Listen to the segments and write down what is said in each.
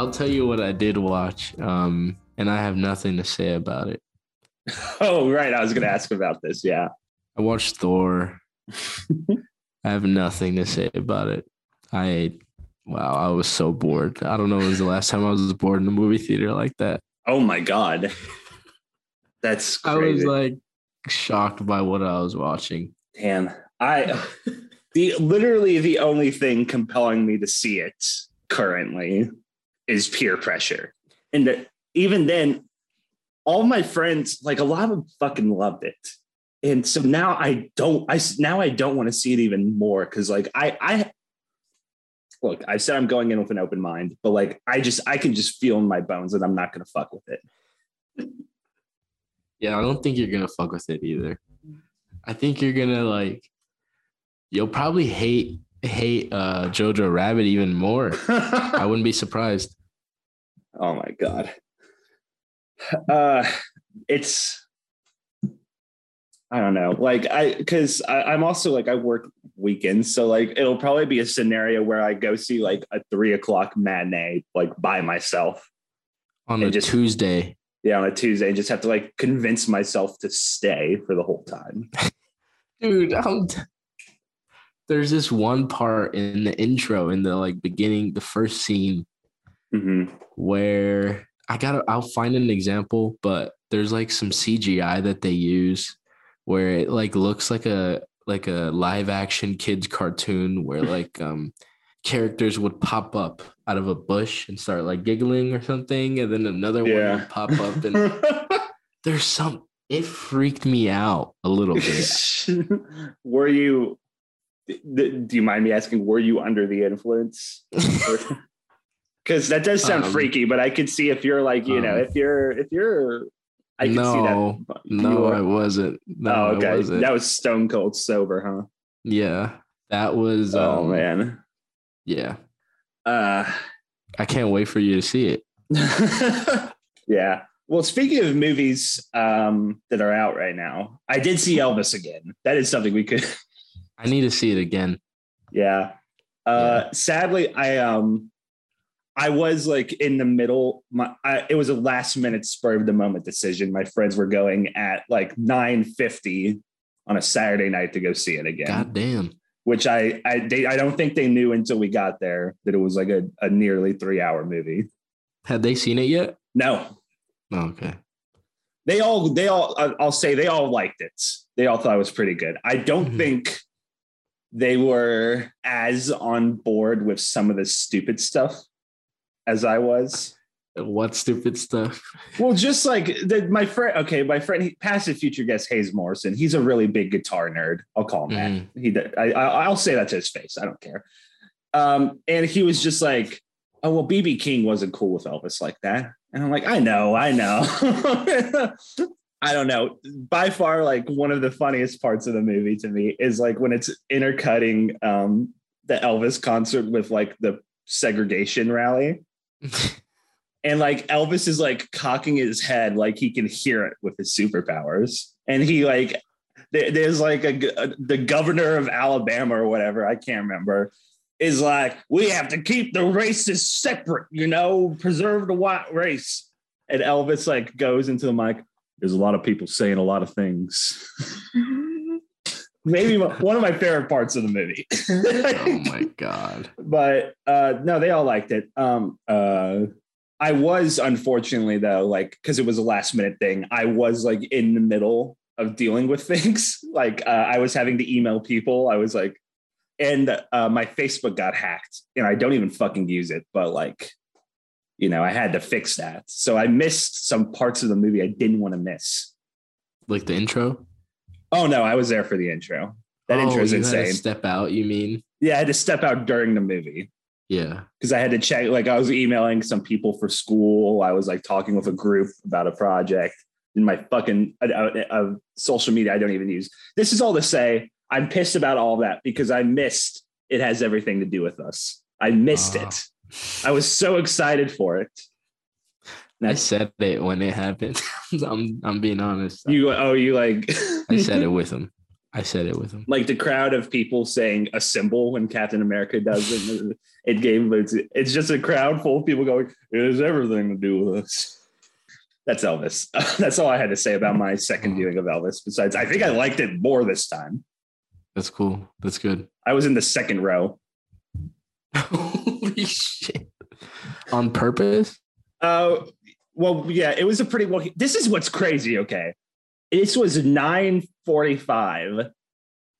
I'll tell you what I did watch, and I have nothing to say about it. Oh, right. I was going to ask about this. Yeah. I watched Thor. I have nothing to say about it. I was so bored. I don't know. It was the last time I was bored in a movie theater like that. Oh, my God. That's crazy. I was like shocked by what I was watching. Damn. Literally the only thing compelling me to see it currently is peer pressure. And even then, all my friends, like a lot of them fucking loved it. And so now I don't want to see it even more. Cause like I said, I'm going in with an open mind, but like, I can just feel in my bones that I'm not going to fuck with it. Yeah. I don't think you're going to fuck with it either. I think you're going to like, you'll probably hate Jojo Rabbit even more. I wouldn't be surprised. Oh my God. I don't know. Like I'm also like, I work weekends. So like, it'll probably be a scenario where I go see like a 3:00 matinee, like by myself on a Tuesday. Yeah. On a Tuesday and just have to like convince myself to stay for the whole time. Dude, there's this one part in the intro in the like beginning, the first scene where I'll find an example, but there's like some CGI that they use where it like looks like a live action kids cartoon where like characters would pop up out of a bush and start like giggling or something. And then another one would pop up and it freaked me out a little bit. Do you mind me asking, were you under the influence? Because that does sound freaky, but I could see if you're like, you know, if you're, I can see that. No, I wasn't. No, oh, okay. I wasn't. That was stone cold sober, huh? Yeah, that was. Oh man, yeah. I can't wait for you to see it. Yeah. Well, speaking of movies that are out right now, I did see Elvis again. That is something we could. I need to see it again. Yeah. Sadly, I was like in the middle. It was a last minute spur of the moment decision. My friends were going at like 9:50 on a Saturday night to go see it again. God damn. Which I don't think they knew until we got there that it was like a nearly 3-hour movie. Had they seen it yet? No. Oh, okay. They all liked it. They all thought it was pretty good. I don't think they were as on board with some of the stupid stuff as I was. What stupid stuff? Well, just like my friend, he passed a future guest, Hayes Morrison. He's a really big guitar nerd. I'll call him that. I'll say that to his face. I don't care. And he was just like, oh, well, B.B. King wasn't cool with Elvis like that. And I'm like, I know. I don't know. By far, like one of the funniest parts of the movie to me is like when it's intercutting the Elvis concert with like the segregation rally. And like Elvis is like cocking his head like he can hear it with his superpowers, and he like there's like the governor of Alabama or whatever, I can't remember, is like, we have to keep the races separate, you know, preserve the white race. And Elvis like goes into the mic, there's a lot of people saying a lot of things. Maybe one of my favorite parts of the movie. Oh my God. But no, they all liked it. I was, unfortunately though, like, cause it was a last minute thing, I was like in the middle of dealing with things. Like I was having to email people. I was like, and my Facebook got hacked and I don't even fucking use it, but like, you know, I had to fix that. So I missed some parts of the movie I didn't want to miss. Like the intro? Oh, no, I was there for the intro. That intro is insane. You had to step out, you mean? Yeah, I had to step out during the movie. Yeah. Because I had to check, like, I was emailing some people for school. I was, like, talking with a group about a project. In my fucking social media I don't even use. This is all to say I'm pissed about all that because I missed It Has Everything to Do with Us. I missed it. I was so excited for it. I said it when it happened. I'm being honest. You like I said it with him. I said it with him. Like the crowd of people saying assemble when Captain America does it. It gave, it's just a crowd full of people going, it has everything to do with us. That's Elvis. That's all I had to say about my second viewing of Elvis. Besides, I think I liked it more this time. That's cool. That's good. I was in the second row. Holy shit. On purpose? Well, yeah, it was a pretty well. This is what's crazy. Okay. This was 9:45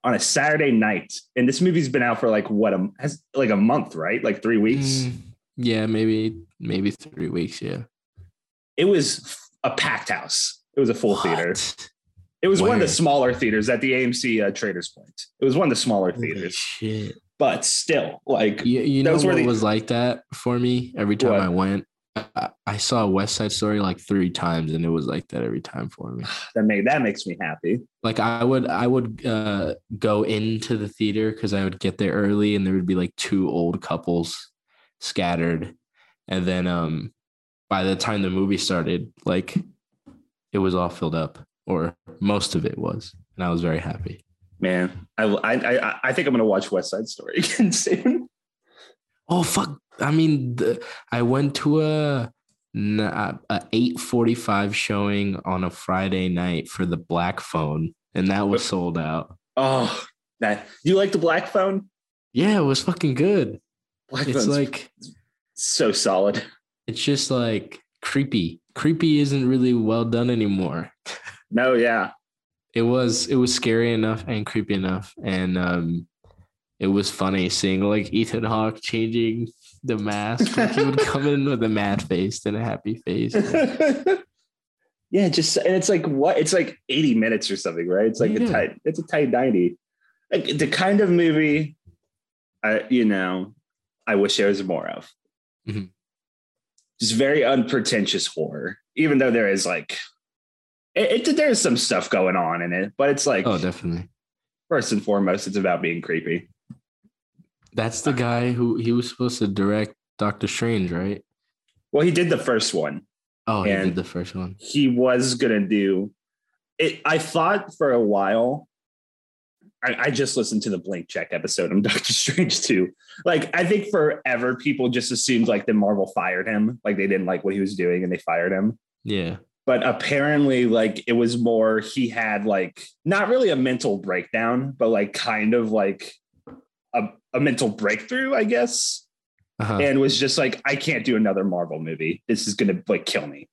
on a Saturday night. And this movie's been out for like a month, right? Like 3 weeks. Yeah, maybe 3 weeks. Yeah. It was a packed house. It was a full theater. It was one of the smaller theaters at the AMC Traders Point. It was one of the smaller theaters. Holy shit. But still, like, you know what was like that for me every time I went? I saw West Side Story like 3 times, and it was like that every time for me. That makes me happy. Like I would go into the theater because I would get there early, and there would be like 2 old couples scattered, and then by the time the movie started, like it was all filled up, or most of it was, and I was very happy. Man, I think I'm gonna watch West Side Story again soon. Oh fuck! I mean, I went to a 8:45 showing on a Friday night for The Black Phone, and that was sold out. Oh, you like The Black Phone? Yeah, it was fucking good. It's like so solid. It's just like creepy. Creepy isn't really well done anymore. No, yeah. It was scary enough and creepy enough, and it was funny seeing like Ethan Hawke changing the mask. Like, he would come in with a mad face and a happy face. Yeah, just and it's like what? It's like 80 minutes or something, right? It's like a tight 90. Like the kind of movie, I wish there was more of. Mm-hmm. Just very unpretentious horror, even though there is like. There's some stuff going on in it, but it's like, oh, definitely. First and foremost, it's about being creepy. That's the guy who he was supposed to direct Doctor Strange, right? Well, he did the first one. Oh, he did the first one. He was gonna do it. I thought for a while. I just listened to the Blank Check episode on Doctor Strange 2. Like, I think forever people just assumed like that Marvel fired him, like they didn't like what he was doing and they fired him. Yeah. But apparently, like, it was more he had, like, not really a mental breakdown, but, like, kind of, like, a mental breakthrough, I guess. Uh-huh. And was just like, I can't do another Marvel movie. This is going to, like, kill me.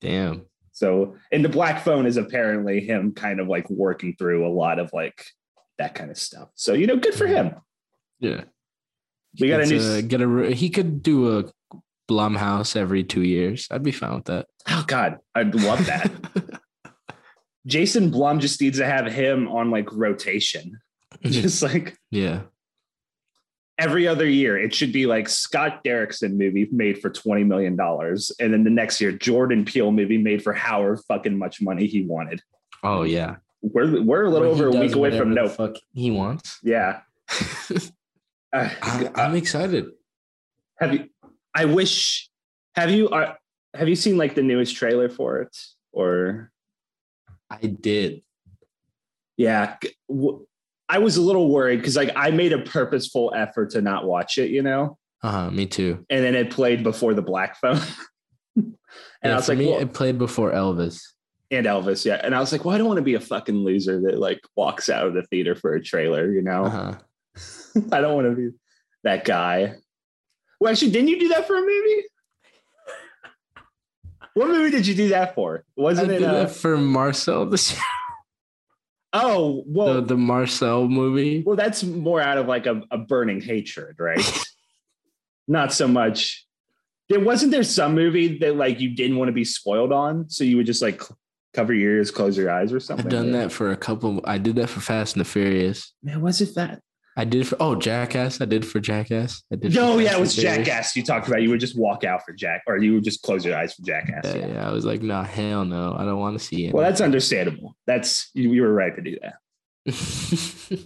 Damn. So, and The Black Phone is apparently him kind of, like, working through a lot of, like, that kind of stuff. So, you know, good for him. Yeah. We got he could do a Blumhouse every 2 years. I'd be fine with that. Oh God, I'd love that. Jason Blum just needs to have him on like rotation. Just like every other year. It should be like Scott Derrickson movie made for $20 million. And then the next year, Jordan Peele movie made for however fucking much money he wanted. Oh yeah. We're a little over a week away from Nope. Fuck he wants. Yeah. I'm excited. Have you seen like the newest trailer for it? Or I did. Yeah. I was a little worried because like I made a purposeful effort to not watch it, you know? Me too. And then it played before The Black Phone. And I was like, it played before Elvis. And Elvis, yeah. And I was like, well, I don't want to be a fucking loser that like walks out of the theater for a trailer, you know? Uh-huh. I don't want to be that guy. Well, actually, didn't you do that for a movie? What movie did you do that for? Wasn't it that for Marcel? Oh, well, the Marcel movie. Well, that's more out of like a burning hatred, right? Not so much. Wasn't there some movie that like you didn't want to be spoiled on, so you would just like cover your ears, close your eyes, or something? I've done that for a couple. I did that for Fast and the Furious. Man, was it that? I did for Jackass. I did for Jackass. It was Jackass. You talked about you would just walk out for or you would just close your eyes for Jackass. Yeah, I was like, nah, hell no, I don't want to see it. Well, that's understandable. That's you were right to do that.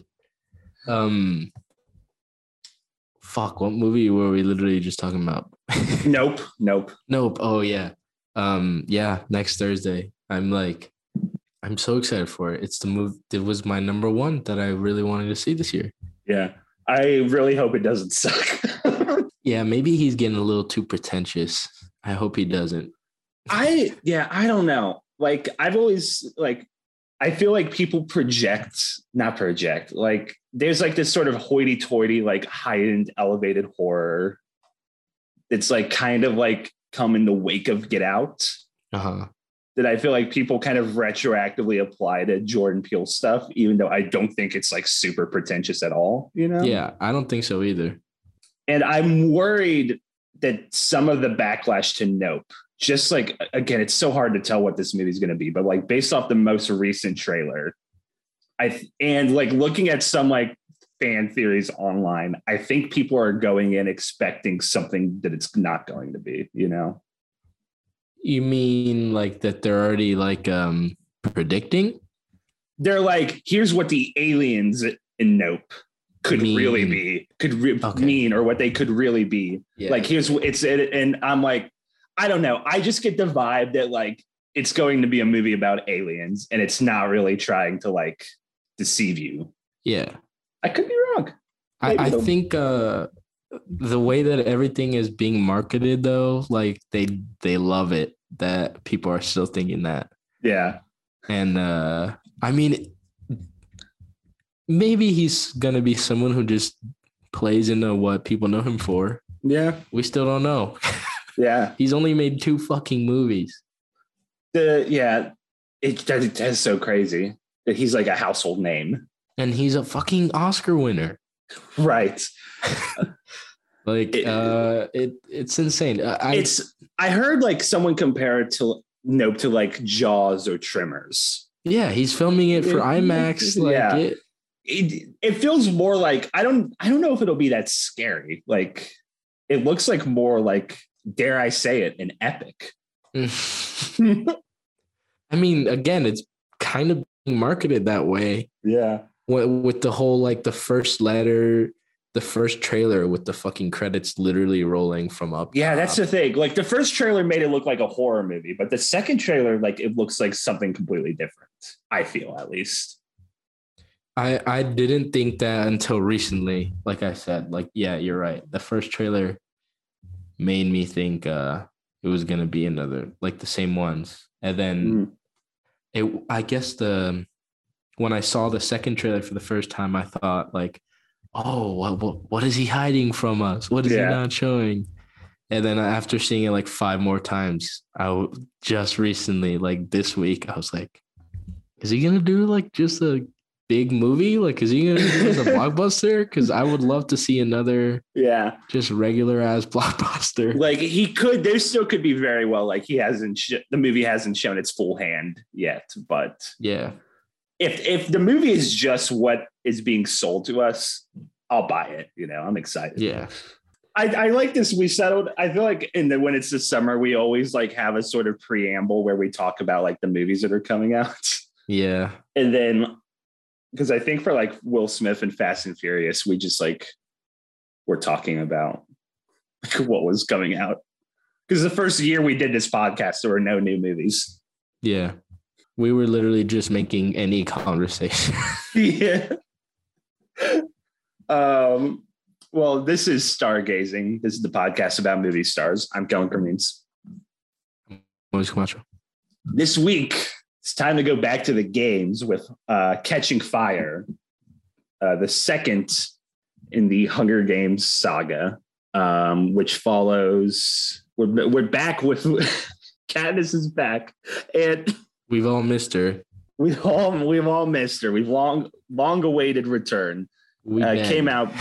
Fuck, what movie were we literally just talking about? Nope. Oh yeah. Yeah. Next Thursday, I'm like, I'm so excited for it. It's the movie. It was my number one that I really wanted to see this year. Yeah. I really hope it doesn't suck. Yeah. Maybe he's getting a little too pretentious. I hope he doesn't. I don't know. Like, I've always, like, I feel like people not project, like there's like this sort of hoity-toity, like high-end elevated horror. It's like kind of like come in the wake of Get Out. Uh-huh. That I feel like people kind of retroactively apply to Jordan Peele stuff, even though I don't think it's like super pretentious at all, you know? Yeah, I don't think so either. And I'm worried that some of the backlash to Nope, just like, again, it's so hard to tell what this movie's going to be, but like based off the most recent trailer, and like looking at some like fan theories online, I think people are going in expecting something that it's not going to be, you know? You mean like that they're already like predicting? They're like, here's what the aliens in Nope could really be, or what they could really be. Yeah. Like, here's what it's, and I'm like, I don't know. I just get the vibe that like, it's going to be a movie about aliens and it's not really trying to like deceive you. Yeah. I could be wrong. I think, the way that everything is being marketed, though, like they love it that people are still thinking that. Yeah. And I mean, maybe he's going to be someone who just plays into what people know him for. Yeah. We still don't know. Yeah. He's only made 2 fucking movies. That's so crazy that he's like a household name. And he's a fucking Oscar winner. Right. Like it's insane. I heard like someone compare it to Nope to like Jaws or Tremors. Yeah, he's filming it for IMAX. Like, yeah, it feels more like I don't know if it'll be that scary. Like it looks like more like, dare I say it, an epic. I mean, again, it's kind of being marketed that way. Yeah, with the whole like the first letter. The first trailer with the fucking credits literally rolling from up. Yeah, that's the thing. Like the first trailer made it look like a horror movie, but the second trailer, like it looks like something completely different. I feel, at least. I didn't think that until recently. Like I said, like, yeah, you're right. The first trailer made me think it was going to be another, like the same ones. And then when I saw the second trailer for the first time, I thought like, oh, what is he hiding from us? What is he not showing? And then after seeing it like 5 more times, just recently, like this week, I was like, is he going to do like just a big movie? Like, is he going to do just a blockbuster? Because I would love to see another just regular ass blockbuster. Like there still could be very well, like the movie hasn't shown its full hand yet, but yeah. If the movie is just what is being sold to us, I'll buy it. You know, I'm excited. Yeah. I like this. We settled. I feel like when it's the summer, we always like have a sort of preamble where we talk about like the movies that are coming out. Yeah. And then, because I think for like Will Smith and Fast and Furious, we just like, we're talking about like what was coming out. Because the first year we did this podcast, there were no new movies. Yeah. We were literally just making any conversation. Yeah. Well, this is Stargazing. This is the podcast about movie stars. I'm Kellen Kermines. I'm Luis Camacho. This week, it's time to go back to the games with Catching Fire, the second in the Hunger Games saga, which follows. We're back with Katniss is back, and. We've all missed her. We've all missed her. We've long awaited return. Came out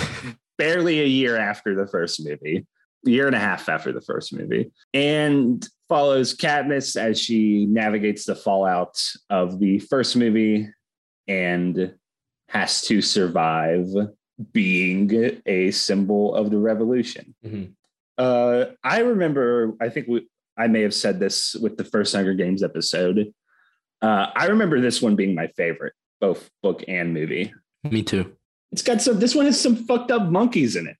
barely a year after the first movie, a year and a half after the first movie, and follows Katniss as she navigates the fallout of the first movie and has to survive being a symbol of the revolution. Mm-hmm. I may have said this with the first Hunger Games episode. I remember this one being my favorite, both book and movie. Me too. It's got this one has some fucked up monkeys in it.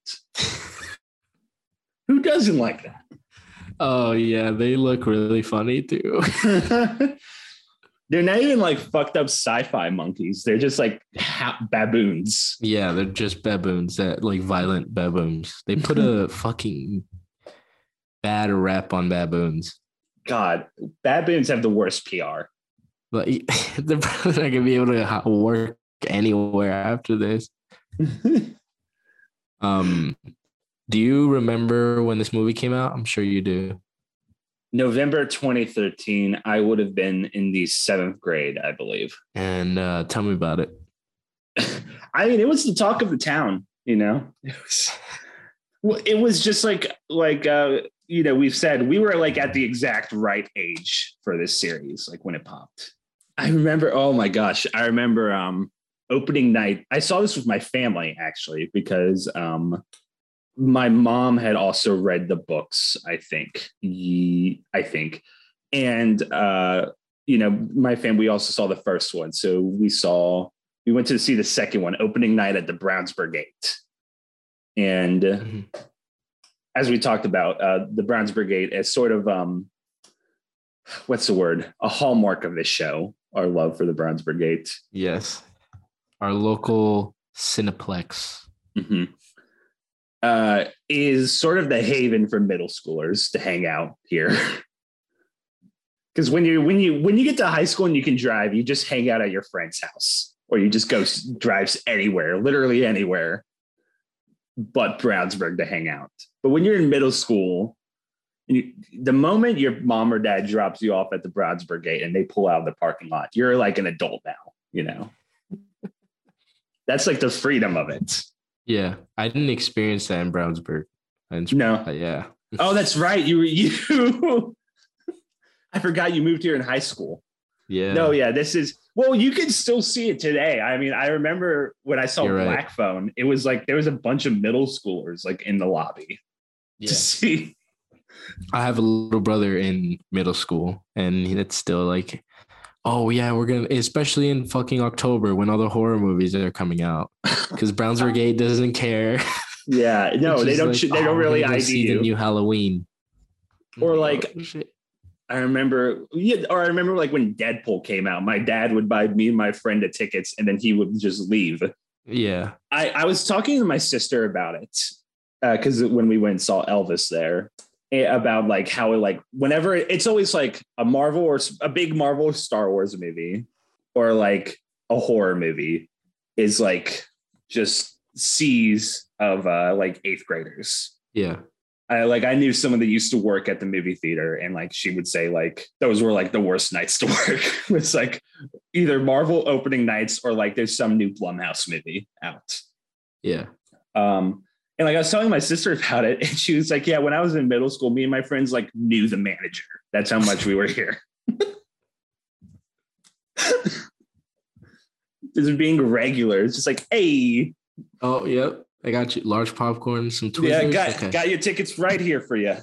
Who doesn't like that? Oh yeah. They look really funny too. They're not even like fucked up sci-fi monkeys. They're just like baboons. Yeah, they're just baboons, that like violent baboons. They put a fucking bad rap on baboons. God, baboons have the worst PR. But they're probably not gonna be able to work anywhere after this. Do you remember when this movie came out? I'm sure you do. November 2013, I would have been in the 7th grade, I believe. And tell me about it. I mean, it was the talk of the town, you know? It was just like you know, we've said we were like at the exact right age for this series, like when it popped. I remember, oh my gosh, I remember opening night. I saw this with my family, actually, because... my mom had also read the books, I think. And, you know, my family, we also saw the first one. So we went to see the second one, opening night at the Brownsburg Gate. And as we talked about, the Brownsburg Gate is sort of, what's the word? A hallmark of this show, our love for the Brownsburg Gate. Yes. Our local Cineplex. Mm-hmm. Is sort of the haven for middle schoolers to hang out here. Because when you get to high school and you can drive, you just hang out at your friend's house, or you just go drives anywhere, literally anywhere, but Brownsburg to hang out. But when you're in middle school, the moment your mom or dad drops you off at the Brownsburg Gate and they pull out of the parking lot, you're like an adult now. You know, that's like the freedom of it. Yeah, I didn't experience that in Brownsburg. No. Yeah. Oh, that's right. You. I forgot you moved here in high school. Yeah. No, yeah. Well, you can still see it today. I mean, I remember when I saw Black Phone, it was like there was a bunch of middle schoolers like in the lobby to see. I have a little brother in middle school, and it's still like, oh yeah, we're gonna, especially in fucking October when all the horror movies are coming out, because Brownsburg Gate doesn't care. Yeah, no, they don't. Like, they don't really ID you. The new Halloween, or like, I remember like when Deadpool came out, my dad would buy me and my friend the tickets, and then he would just leave. Yeah, I was talking to my sister about it because when we went and saw Elvis there. About like how it, like whenever it's always like a Marvel or a big Marvel or Star Wars movie or like a horror movie is like just seas of like 8th graders. Yeah. I knew someone that used to work at the movie theater, and like she would say like those were like the worst nights to work. It's like either Marvel opening nights or like there's some new Blumhouse movie out. Yeah. And like I was telling my sister about it, and she was like, yeah, when I was in middle school, me and my friends like knew the manager. That's how much we were here. Just being regular. It's just like, hey. Oh, yep. I got you. Large popcorn, some Twizzlers. Yeah, got your tickets right here for you.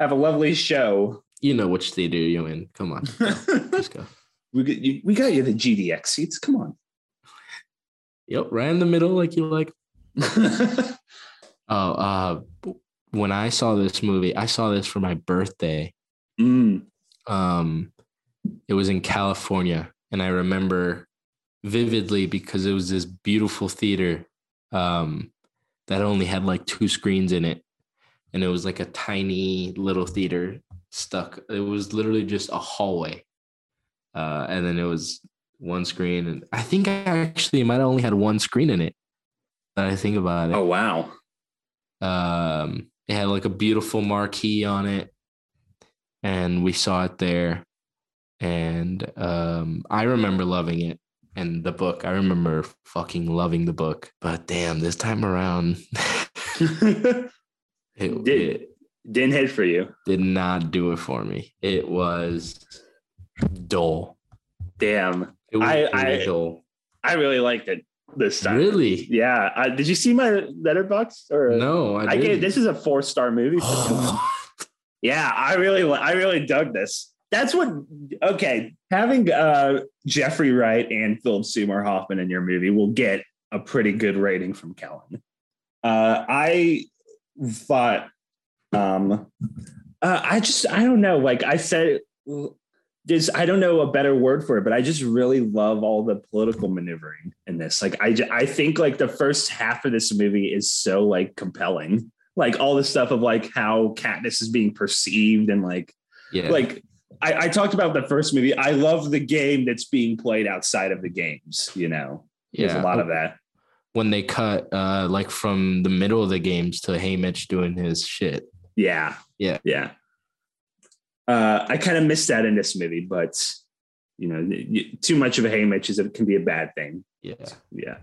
Have a lovely show. You know which theater you're in. Come on. Let's go. We got you the GDX seats. Come on. Yep. Right in the middle like you like. When I saw this movie, I saw this for my birthday. It was in California, and I remember vividly because it was this beautiful theater that only had like 2 screens in it, and it was like a tiny little theater stuck. It was literally just a hallway, and then it was 1 screen, and I think I actually might have only had 1 screen in it. I think about it. Oh wow. It had like a beautiful marquee on it, and we saw it there, and I remember loving it, and the book, I remember fucking loving the book, but damn, this time around it didn't hit for you. Did not do it for me. It was dull. Damn. It was dull. I really liked it this time. Really? Yeah. Did you see my Letterboxd? Or no, I didn't. This is a 4-star movie. Yeah, I really dug this. That's what. Okay, having Jeffrey Wright and Philip Seymour Hoffman in your movie will get a pretty good rating from Kellen. I thought, I don't know. Like I said, I don't know a better word for it, but I just really love all the political maneuvering in this. Like, I think like the first half of this movie is so like compelling, like all the stuff of like how Katniss is being perceived and like, yeah. Like I talked about the first movie. I love the game that's being played outside of the games, you know, yeah. There's a lot of that. When they cut like from the middle of the games to Haymitch doing his shit. Yeah. Yeah. Yeah. I kind of missed that in this movie, but, you know, too much of a Haymitch is, it can be a bad thing. Yeah. Yeah.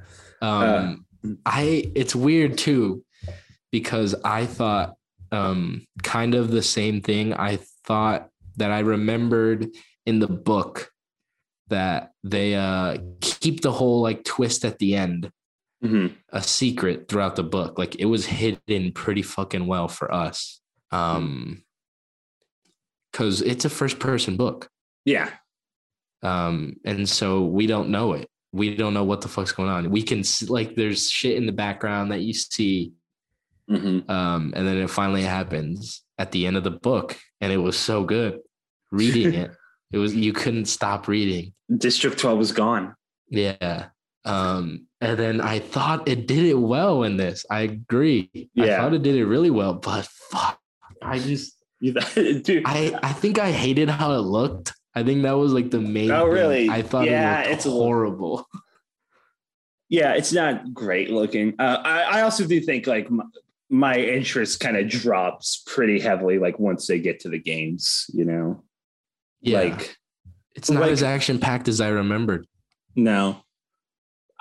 It's weird, too, because I thought kind of the same thing. I thought that I remembered in the book that they keep the whole like twist at the end. Mm-hmm. A secret throughout the book. Like it was hidden pretty fucking well for us. Because it's a first-person book. Yeah. And so we don't know it. We don't know what the fuck's going on. We can see, like, there's shit in the background that you see. Mm-hmm. And then it finally happens at the end of the book. And it was so good reading it. It was, you couldn't stop reading. District 12 was gone. Yeah. And then I thought it did it well in this. I agree. Yeah. I thought it did it really well, but fuck, I just... Dude. I think I hated how it looked. I think that was like the main thing. Really? I thought it looked horrible. Yeah, it's not great looking. I also do think like my interest kind of drops pretty heavily like once they get to the games, you know? Yeah. Like, it's not like, as action-packed as I remembered. No.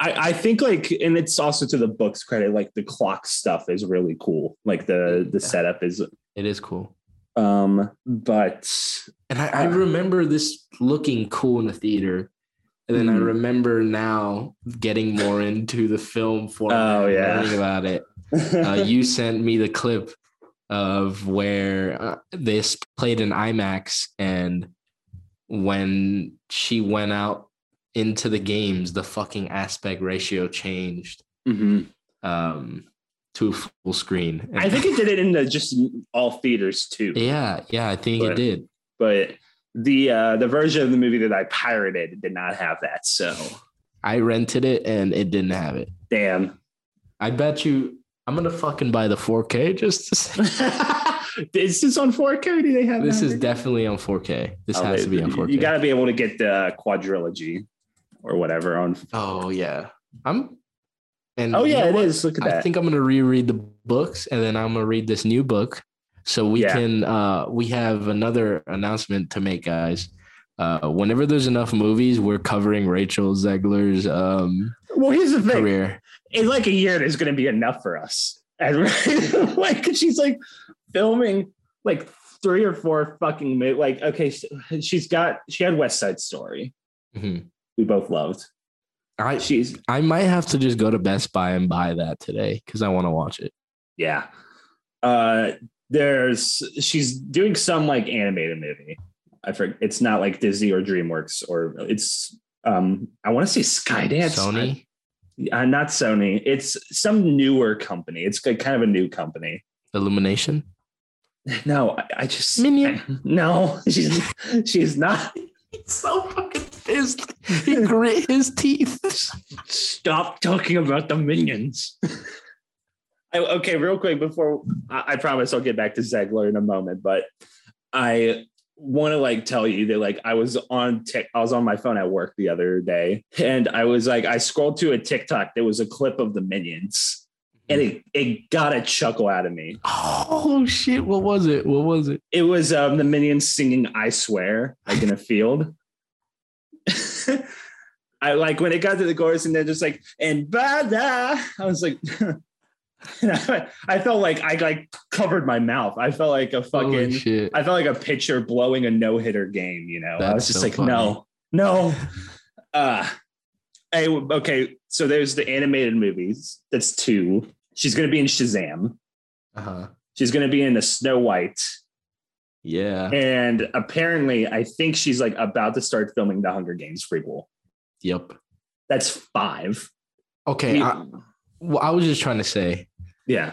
I think like, and it's also to the book's credit, like the clock stuff is really cool. Like the setup is... It is cool. I remember this looking cool in the theater, and then I remember now getting more into the film format. Oh yeah, learning about it. You sent me the clip of where this played in IMAX, and when she went out into the games, the fucking aspect ratio changed. Mm-hmm. To full screen. I think it did it in just all theaters too. Yeah, I think it did. But the version of the movie that I pirated did not have that, so. I rented it and it didn't have it. Damn. I bet you, I'm going to fucking buy the 4K just to say. Is this on 4K? Do they have this? This is definitely on 4K. This has to be on 4K. You got to be able to get the quadrilogy or whatever on. Oh, yeah. It is. Look at that. I think I'm going to reread the books, and then I'm going to read this new book. So we can, we have another announcement to make, guys. Whenever there's enough movies, we're covering Rachel Zegler's here's the thing. Career. In like a year, there's going to be enough for us. And like, she's like filming like 3 or 4 fucking movies. Like, okay, she had West Side Story. Mm-hmm. We both loved. I might have to just go to Best Buy and buy that today because I want to watch it. Yeah. She's doing some like animated movie. I forget. It's not like Disney or DreamWorks or it's I want to say Skydance. Sony? Not Sony. It's some newer company. It's like kind of a new company. Illumination? No, I just Minion. No, she's not. It's so fucking pissed. He grit his teeth. Stop talking about the Minions. Okay, real quick before I promise I'll get back to Zegler in a moment, but I want to like tell you that like I was on my phone at work the other day, and I was like I scrolled to a TikTok. There was a clip of the Minions, and it got a chuckle out of me. Oh shit! What was it? It was the Minions singing "I Swear" like in a field. I like when it got to the chorus and they're just like and bada. I was like, I felt like I like covered my mouth. I felt like a fucking. I felt like a pitcher blowing a no-hitter game. You know, I was just so like, funny. No. Okay. So there's the animated movies. That's 2. She's gonna be in Shazam. She's gonna be in the Snow White. Yeah. And apparently, I think she's like about to start filming the Hunger Games prequel. Yep. That's 5. Okay. I was just trying to say. Yeah.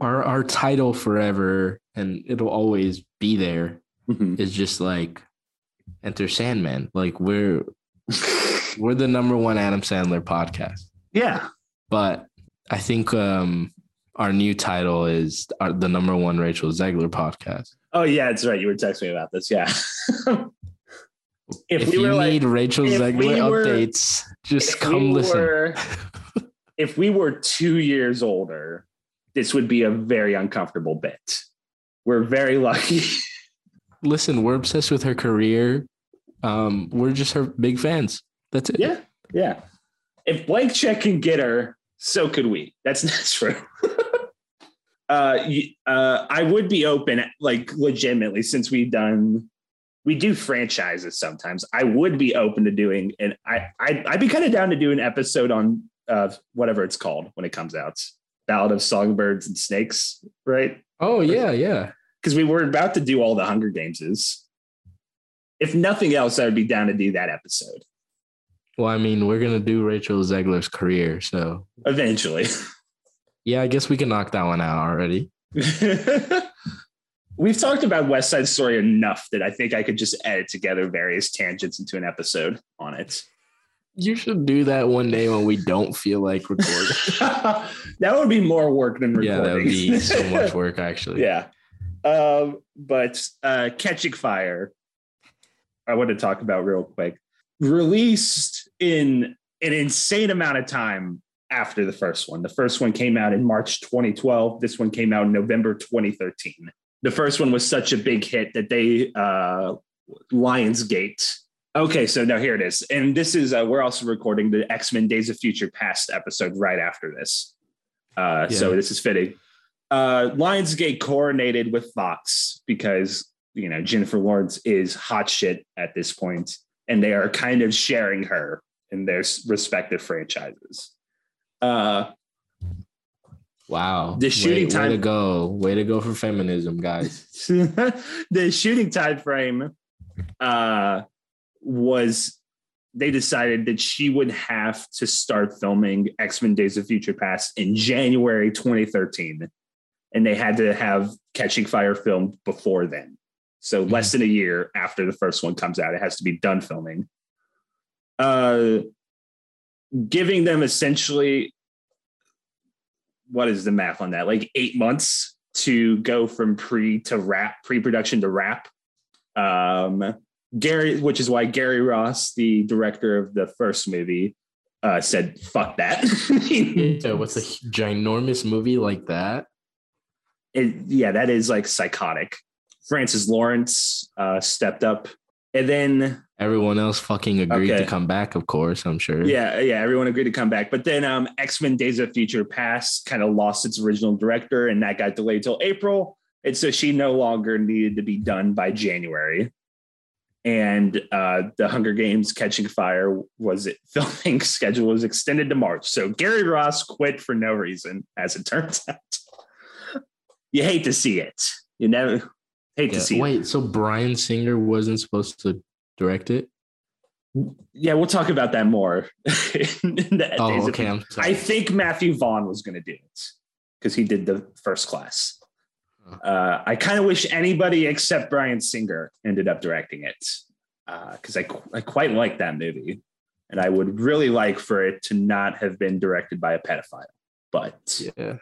Our title forever, and it'll always be there, is just like Enter Sandman. Like we're the number one Adam Sandler podcast. Yeah. But I think our new title is the number one Rachel Zegler podcast. Oh, yeah, that's right. You were texting me about this. Yeah. If we you need Rachel Zegler updates, just come listen. If we were 2 years older, this would be a very uncomfortable bit. We're very lucky. Listen, we're obsessed with her career. We're just her big fans. That's it. Yeah. Yeah. If Blank Check can get her, so could we. That's not true. I would be open, like legitimately, since we do franchises sometimes. I would be open to doing, and I'd be kind of down to do an episode on whatever it's called when it comes out. Ballad of Songbirds and Snakes, right? Oh, yeah, yeah. Because we were about to do all the Hunger Gameses. If nothing else, I would be down to do that episode. Well, I mean, we're going to do Rachel Zegler's career, so. Eventually. Yeah, I guess we can knock that one out already. We've talked about West Side Story enough that I think I could just edit together various tangents into an episode on it. You should do that one day when we don't feel like recording. That would be more work than recording. Yeah, that would be so much work, actually. Yeah. But Catching Fire, I want to talk about real quick. Released in an insane amount of time after the first one. The first one came out in March 2012. This one came out in November 2013. The first one was such a big hit that they Lionsgate. Okay, so now here it is. And this is, we're also recording the X-Men Days of Future Past episode right after this. So this is fitting. Lionsgate coronated with Fox because, you know, Jennifer Lawrence is hot shit at this point, and they are kind of sharing her in their respective franchises. Wow. The shooting time. Way to go. Way to go for feminism, guys. The shooting time frame was they decided that she would have to start filming X-Men Days of Future Past in January 2013. And they had to have Catching Fire filmed before then. So less than a year after the first one comes out, it has to be done filming. Giving them essentially... what is the math on that? Like 8 months to go from pre-production to wrap. Which is why Gary Ross, the director of the first movie, said, fuck that. Yeah, what's a ginormous movie like that? That is like psychotic. Francis Lawrence stepped up. And then everyone else fucking agreed to come back, of course, I'm sure. Yeah, everyone agreed to come back. But then X-Men Days of Future Past kind of lost its original director, and that got delayed till April. And so she no longer needed to be done by January. And the Hunger Games Catching Fire filming schedule was extended to March. So Gary Ross quit for no reason, as it turns out. You hate to see it. You never... So Bryan Singer wasn't supposed to direct it? Yeah, we'll talk about that more. I think Matthew Vaughn was going to do it because he did the First Class. I kind of wish anybody except Bryan Singer ended up directing it because I quite like that movie, and I would really like for it to not have been directed by a pedophile. But yeah,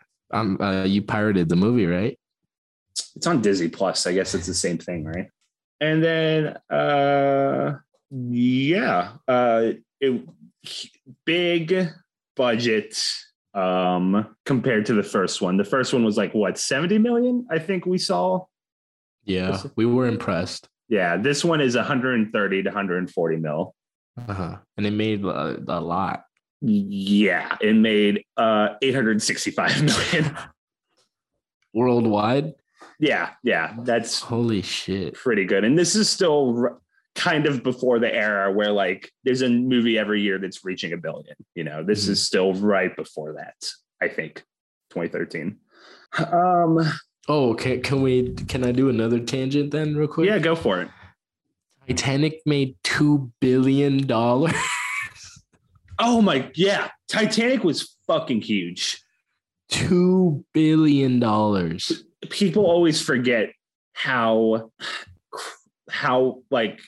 you pirated the movie, right? It's on Disney Plus. I guess it's the same thing, right? And then, big budget compared to the first one. The first one was like, what, 70 million? I think we saw. Yeah, we were impressed. Yeah, this one is 130 to 140 mil. And it made a lot. Yeah, it made 865 million. Worldwide? Yeah, that's holy shit, pretty good. And this is still kind of before the era where like there's a movie every year that's reaching $1 billion. You know, this is still right before that. I think 2013. Can I do another tangent then, real quick? Yeah, go for it. Titanic made $2 billion. Oh my, yeah, Titanic was fucking huge. $2 billion. People always forget how like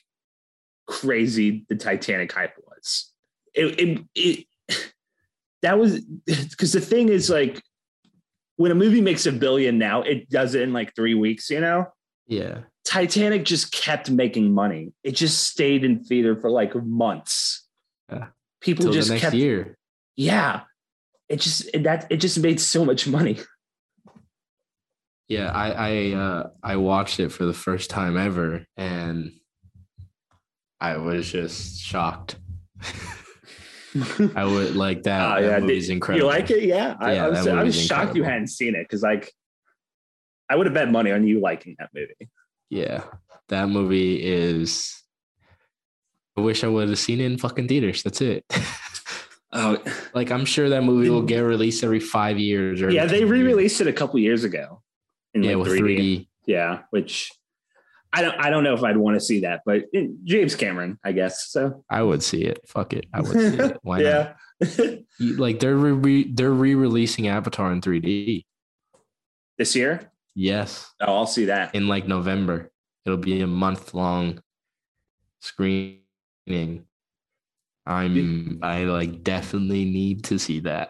crazy the Titanic hype was. That was because the thing is, like, when a movie makes $1 billion now, it does it in like 3 weeks, you know? Yeah. Titanic just kept making money. It just stayed in theater for like months. People just the next kept year. Yeah. It just made so much money. Yeah, I watched it for the first time ever, and I was just shocked. I would like that. That movie's incredible. You like it? Yeah. I was shocked you hadn't seen it, because like I would have bet money on you liking that movie. Yeah, that movie is. I wish I would have seen it in fucking theaters. That's it. Oh, like I'm sure that movie will get released every 5 years. Or yeah, they re-released it a couple years ago. Yeah, like with 3D. Yeah, which I don't know if I'd want to see that, but James Cameron, I guess. So I would see it. Fuck it, I would see it. Why not? Like they're re-releasing Avatar in 3D this year. Yes. Oh, I'll see that in like November. It'll be a month-long screening. I like definitely need to see that.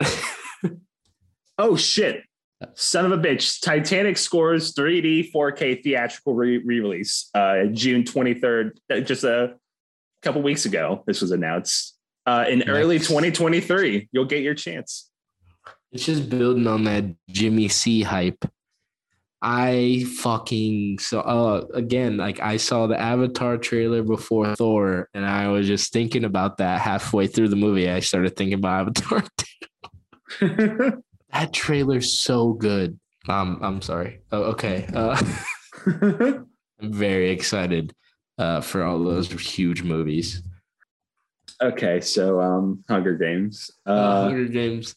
Oh shit. Son of a bitch. Titanic scores 3D 4K theatrical re-release June 23rd, just a couple weeks ago. This was announced in early 2023. You'll get your chance. It's just building on that Jimmy C hype. I fucking saw again, like I saw the Avatar trailer before Thor, and I was just thinking about that halfway through the movie. I started thinking about Avatar. That trailer's so good. I'm sorry. Oh, okay. I'm very excited for all those huge movies. Okay, so Hunger Games. Hunger Games.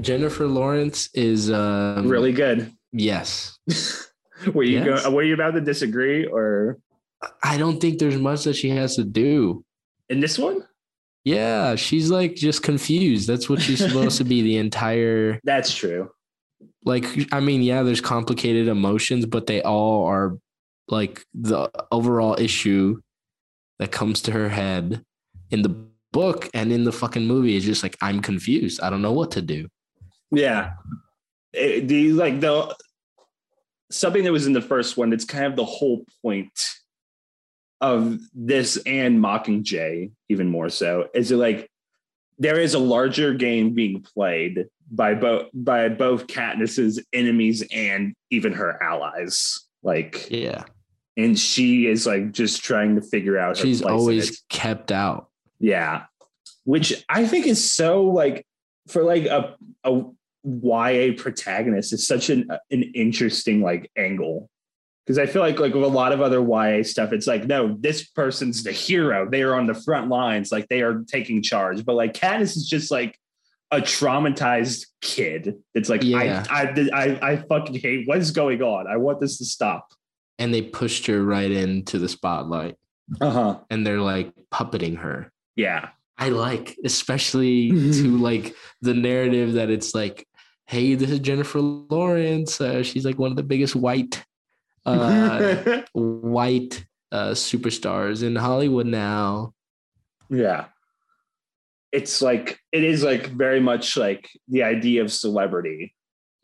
Jennifer Lawrence is really good. Yes. Were you about to disagree, or? I don't think there's much that she has to do in this one. Yeah, she's like just confused. That's what she's supposed to be the entire. That's true. Like, I mean, yeah, there's complicated emotions, but they all are like the overall issue that comes to her head in the book and in the fucking movie is just like, I'm confused. I don't know what to do. Yeah. Something that was in the first one, it's kind of the whole point of this and Mockingjay, even more so, is it like there is a larger game being played by both Katniss's enemies and even her allies. Like, yeah, and she is like just trying to figure out. She's always kept out. Yeah, which I think is so like for like a YA protagonist is such an interesting like angle, because I feel like with a lot of other YA stuff, it's like, no, this person's the hero, they are on the front lines, like they are taking charge, but like Katniss is just like a traumatized kid. It's like, yeah. I fucking hate what's going on, I want this to stop, and they pushed her right into the spotlight and they're like puppeting her. Yeah, I like, especially to like the narrative that it's like, hey, this is Jennifer Lawrence. She's like one of the biggest white superstars in Hollywood now. Yeah. It's like, it is like very much like the idea of celebrity.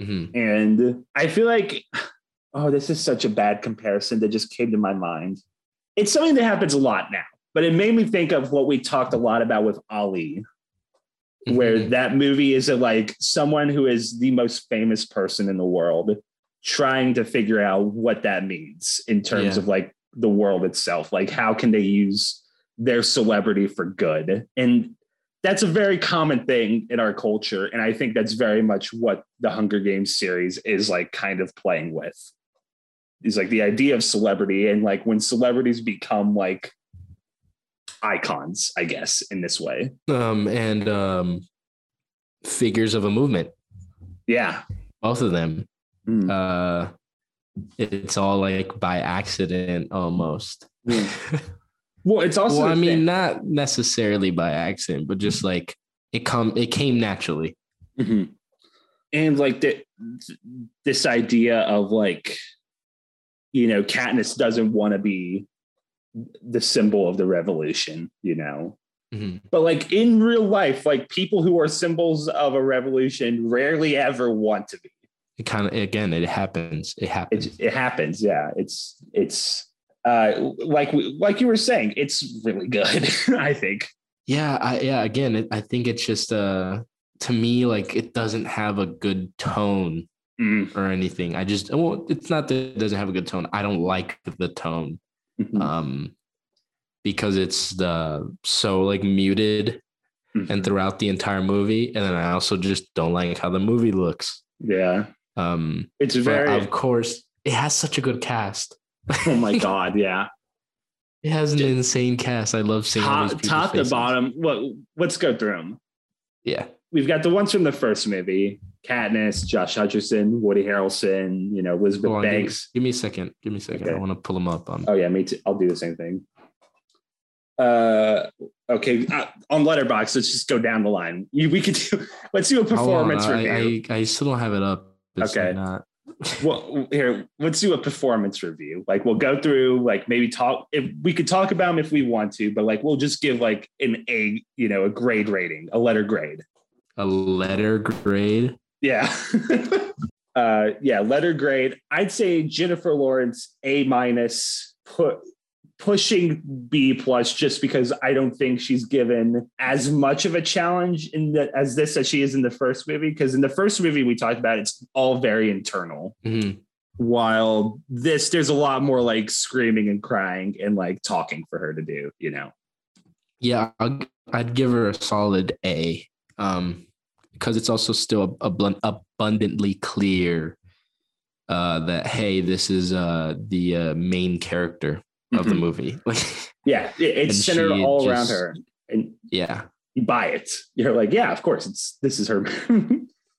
Mm-hmm. And I feel like, oh, this is such a bad comparison that just came to my mind. It's something that happens a lot now, but it made me think of what we talked a lot about with Ali, where that movie is like someone who is the most famous person in the world trying to figure out what that means in terms of like the world itself. Like, how can they use their celebrity for good? And that's a very common thing in our culture. And I think that's very much what the Hunger Games series is like kind of playing with, is like the idea of celebrity. And like when celebrities become like icons, I guess, in this way, and figures of a movement. Yeah, both of them. It's all like by accident almost. Well, it's also not necessarily by accident, but just like it came naturally. And like this idea of like, you know, Katniss doesn't want to be the symbol of the revolution, you know. Mm-hmm. But like in real life, like people who are symbols of a revolution rarely ever want to be. It kind of, again, it happens. It happens. Yeah. It's like you were saying, it's really good. I think. Yeah. I think it's just, to me, like it doesn't have a good tone or anything. It's not that it doesn't have a good tone. I don't like the tone. Mm-hmm. Because it's so like muted and throughout the entire movie. And then I also just don't like how the movie looks. Yeah. It's very, of course, it has such a good cast. Oh my God. Yeah. It has an insane cast. I love seeing top to bottom. Let's go through them. Yeah. We've got the ones from the first movie, Katniss, Josh Hutcherson, Woody Harrelson, you know, Elizabeth Banks. Give me a second. Okay. I want to pull them up. Oh yeah, me too. I'll do the same thing. On Letterboxd, let's just go down the line. Let's do a performance review. I still don't have it up. Okay. Well, here, let's do a performance review. Like, we'll go through, like, maybe talk. If we could talk about them if we want to, but like, we'll just give like a grade rating, a letter grade. A letter grade? Yeah. Yeah, letter grade. I'd say Jennifer Lawrence, A-, pushing B+, just because I don't think she's given as much of a challenge as she is in the first movie. Because in the first movie we talked about, it's all very internal. Mm-hmm. While this, there's a lot more like screaming and crying and like talking for her to do, you know? Yeah, I'd give her a solid A, because it's also still abundantly clear that, hey, this is the main character of the movie. Like, yeah, it's centered all around her. And yeah, you buy it. You're like, yeah, of course, this is her.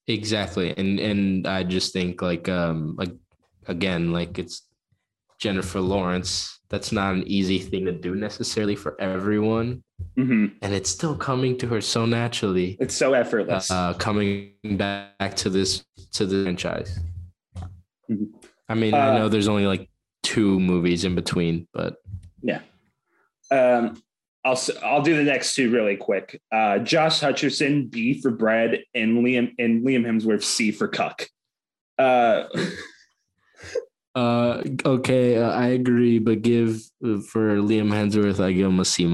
Exactly. And I just think like again, like it's Jennifer Lawrence. That's not an easy thing to do necessarily for everyone. Mm-hmm. And it's still coming to her so naturally. It's so effortless. Coming back to the franchise. Mm-hmm. I mean, I know there's only like two movies in between, but yeah. I'll do the next two really quick. Josh Hutcherson, B for bread, and Liam Hemsworth, C for cuck. Okay, I agree, but for Liam Hemsworth, I give him a C-.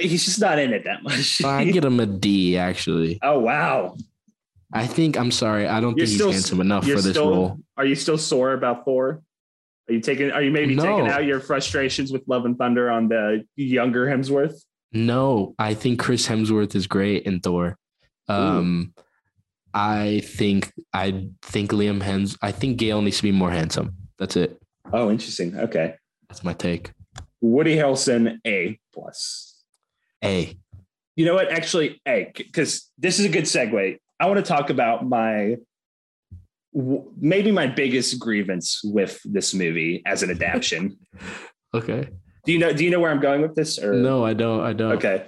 He's just not in it that much. I get him a D, actually. Oh wow! I don't think he's handsome enough for this role. Are you still sore about Thor? Are you maybe taking out your frustrations with Love and Thunder on the younger Hemsworth? No, I think Chris Hemsworth is great in Thor. I think Liam Hemsworth. I think Gale needs to be more handsome. That's it. Oh, interesting. Okay, that's my take. Woody Harrelson, A+. A. You know what? Actually, A, because this is a good segue. I want to talk about maybe my biggest grievance with this movie as an adaptation. Okay. Do you know where I'm going with this? Or? No, I don't. Okay.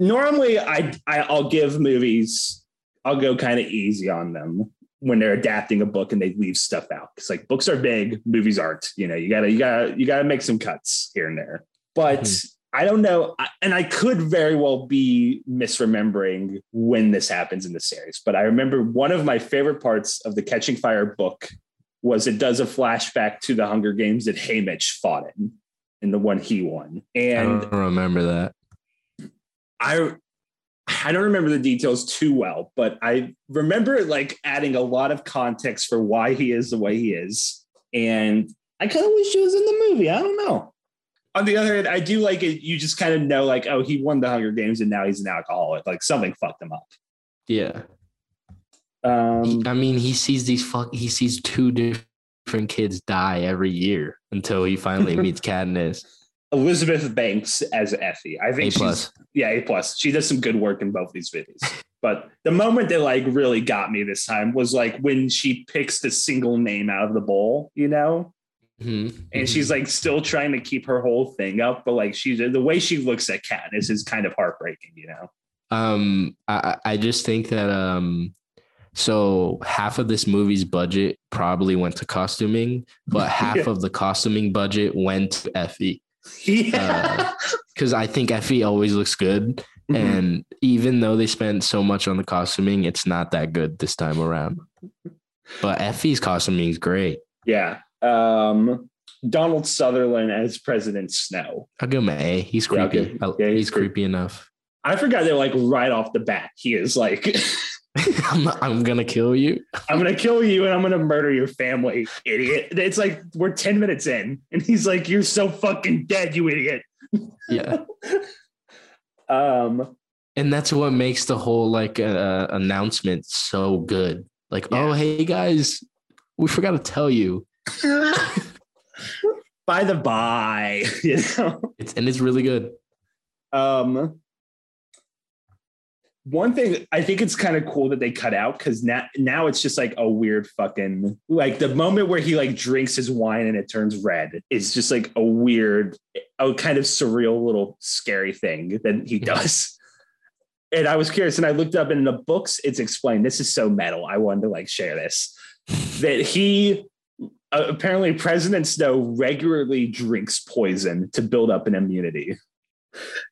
Normally I'll give movies, I'll go kind of easy on them when they're adapting a book and they leave stuff out. It's like books are big, movies aren't, you know, you gotta make some cuts here and there, but I don't know. And I could very well be misremembering when this happens in the series, but I remember one of my favorite parts of the Catching Fire book was it does a flashback to the Hunger Games that Haymitch fought in the one he won. And I don't remember that. I don't remember the details too well, but I remember like adding a lot of context for why he is the way he is. And I kind of wish he was in the movie. I don't know. On the other hand, I do like it. You just kind of know, like, oh, he won the Hunger Games and now he's an alcoholic. Like something fucked him up. Yeah. He sees He sees two different kids die every year until he finally meets Katniss. Elizabeth Banks as Effie. I think A+. Yeah, A+. She does some good work in both these movies. But the moment that like really got me this time was like when she picks the single name out of the bowl, you know. Mm-hmm. And she's like still trying to keep her whole thing up, but like the way she looks at Katniss is kind of heartbreaking, you know. I just think that so half of this movie's budget probably went to costuming, but half of the costuming budget went to Effie. Yeah. Because I think Effie always looks good. Mm-hmm. And even though they spent so much on the costuming, it's not that good this time around. But Effie's costuming is great. Yeah. Donald Sutherland as President Snow. I'll give him an A. He's creepy. Yeah, okay. Yeah, he's creepy enough. I forgot that, like, right off the bat, he is like... I'm going to kill you. I'm going to kill you and I'm going to murder your family, idiot. It's like we're 10 minutes in and he's like, you're so fucking dead, you idiot. Yeah. And that's what makes the whole like announcement so good. Like, yeah. Oh, hey, guys, we forgot to tell you. By the by, you know? It's really good. One thing I think it's kind of cool that they cut out, because now it's just like a weird fucking, like the moment where he like drinks his wine and it turns red is just like a weird, a kind of surreal little scary thing that he does. And I was curious and I looked up in the books, it's explained. This is so metal. I wanted to like share this, that he apparently President Snow regularly drinks poison to build up an immunity.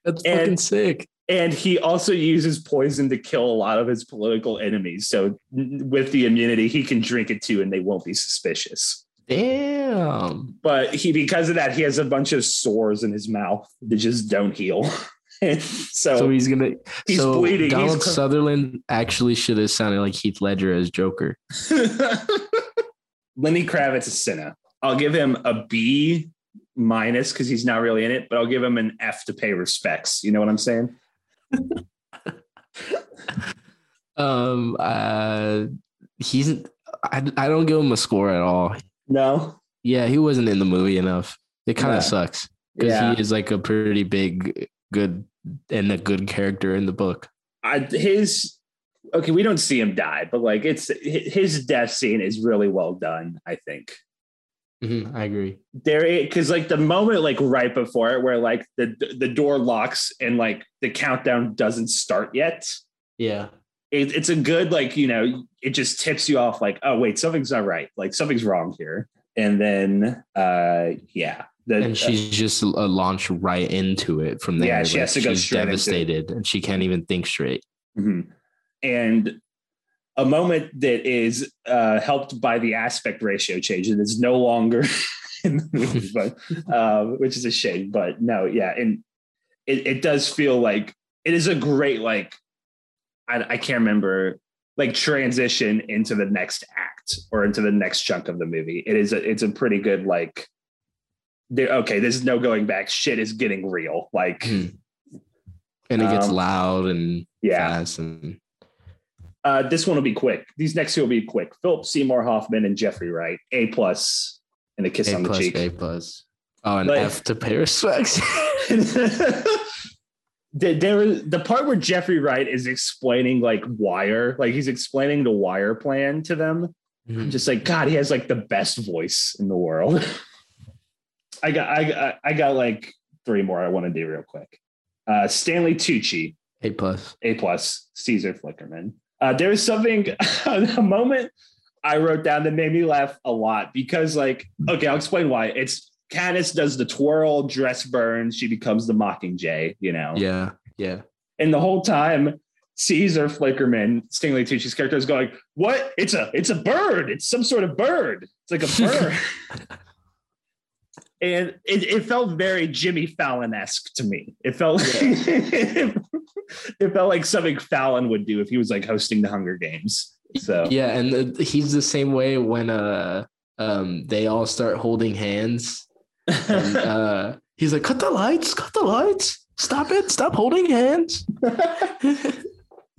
That's fucking sick. And he also uses poison to kill a lot of his political enemies. So with the immunity, he can drink it too, and they won't be suspicious. Damn. But he, because of that, he has a bunch of sores in his mouth that just don't heal. And so he's bleeding. Donald Sutherland actually should have sounded like Heath Ledger as Joker. Lenny Kravitz is Cinna. I'll give him a B- because he's not really in it, but I'll give him an F to pay respects. You know what I'm saying? I don't give him a score at all. No. Yeah, he wasn't in the movie enough. It kind of sucks because he is like a pretty big good character in the book. We don't see him die, but like his death scene is really well done, I think. Mm-hmm, I agree. Because like the moment, like right before it, where like the door locks and like the countdown doesn't start yet. Yeah, it's a good, like, you know, it just tips you off like, oh wait, something's not right, like something's wrong here. And then and she's just launched right into it from there. Yeah, she has to go straight. She's devastated and she can't even think straight. Mm-hmm. And a moment that is helped by the aspect ratio change and is no longer in the movie, but, which is a shame. But no, yeah. And it does feel like it is a great, like, I can't remember, like transition into the next act or into the next chunk of the movie. It's a pretty good, like, okay, there's no going back. Shit is getting real. Like, and it gets loud and fast and... this one will be quick. These next two will be quick. Philip Seymour Hoffman and Jeffrey Wright. A+ and a kiss on the cheek. A+. Oh, and like, F to pay respects. The part where Jeffrey Wright is explaining like Wire, like he's explaining the Wire plan to them. Mm-hmm. Just like, God, he has like the best voice in the world. I got like three more I want to do real quick. Stanley Tucci. A+. Caesar Flickerman. There was something, a moment I wrote down that made me laugh a lot because, like, okay, I'll explain why. It's Katniss does the twirl, dress burn, she becomes the Mockingjay, you know? Yeah, yeah. And the whole time, Caesar Flickerman, Stanley Tucci's character, is going, what? It's a bird. It's some sort of bird. It's like a bird. And it felt very Jimmy Fallon-esque to me. It felt it felt like something Fallon would do if he was like hosting the Hunger Games. So yeah, and he's the same way when they all start holding hands. And, he's like, cut the lights, stop it, stop holding hands.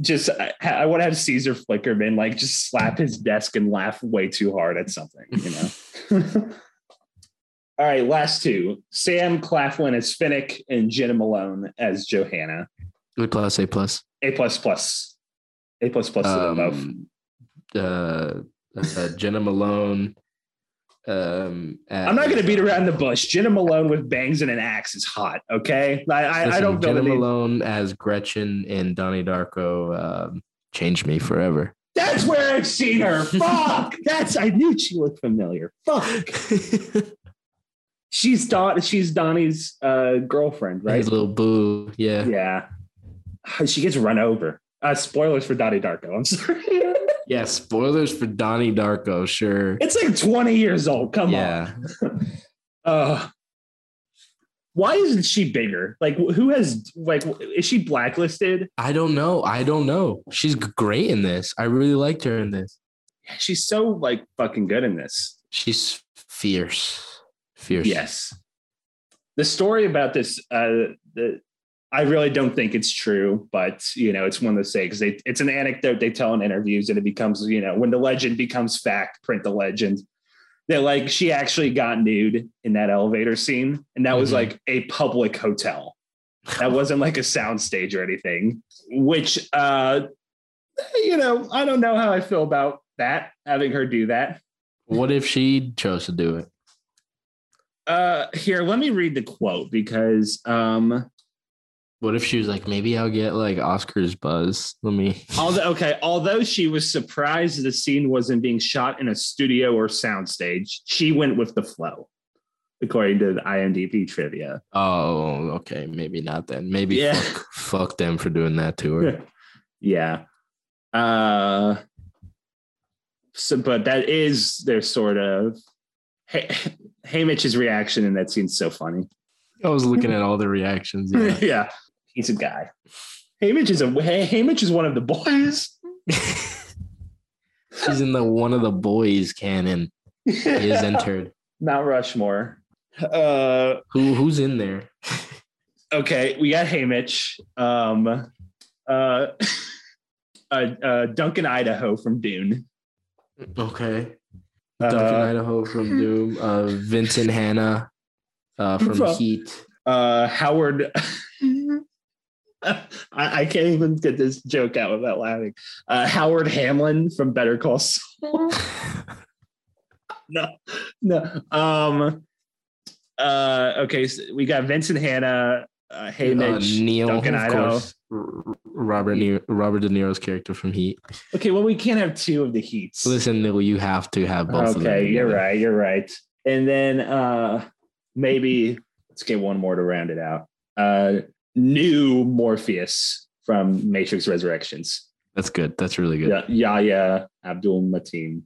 Just I want to have Caesar Flickerman like just slap his desk and laugh way too hard at something, you know. All right, last two. Sam Claflin as Finnick and Jena Malone as Johanna. A+. A++. A++ to them both. Jena Malone. I'm not going to beat around the bush. Jena Malone with bangs and an axe is hot, okay? I don't know. Jena Malone as Gretchen in Donnie Darko changed me forever. That's where I've seen her. Fuck! I knew she looked familiar. Fuck! She's Donnie's girlfriend, right? His little boo. Yeah. Yeah. She gets run over. Spoilers for Donnie Darko. I'm sorry. Yeah, spoilers for Donnie Darko. Sure. It's like 20 years old. Come on. Why isn't she bigger? Like, who has, like, is she blacklisted? I don't know. She's great in this. I really liked her in this. She's so, like, fucking good in this. She's fierce. Yes. The story about this, I really don't think it's true, but, you know, it's one of those things. It's an anecdote they tell in interviews, and it becomes, you know, when the legend becomes fact, print the legend. That, like, she actually got nude in that elevator scene, and that was like a public hotel. That wasn't like a soundstage or anything, which, you know, I don't know how I feel about that, having her do that. What if she chose to do it? Here, let me read the quote, because what if she was like, maybe I'll get like Oscar's buzz? Although she was surprised the scene wasn't being shot in a studio or soundstage, she went with the flow, according to the IMDb trivia. Oh, okay. Maybe not then. Maybe fuck them for doing that to her. Yeah. So, but that is their sort of... Haymitch's reaction in that scene's so funny. I was looking at all the reactions. Yeah. Yeah. He's a guy. Haymitch is one of the boys. He's in the one of the boys canon. He has entered Mount Rushmore. Who's in there? Okay, we got Haymitch. Duncan Idaho from Dune. Okay. Duncan Idaho from Dune. Vincent Hanna from Heat. Howard. I can't even get this joke out without laughing. Howard Hamlin from Better Call Saul. No. Okay, so we got Vincent Hanna, Haymitch, Neil, Duncan Idaho. Robert De Niro's character from Heat. Okay, well, we can't have two of the Heats. Listen, Neil, you have to have both of them. Okay, you're right. And then... maybe let's get one more to round it out. New Morpheus from Matrix Resurrections. That's good. That's really good. Yahya Abdul Mateen.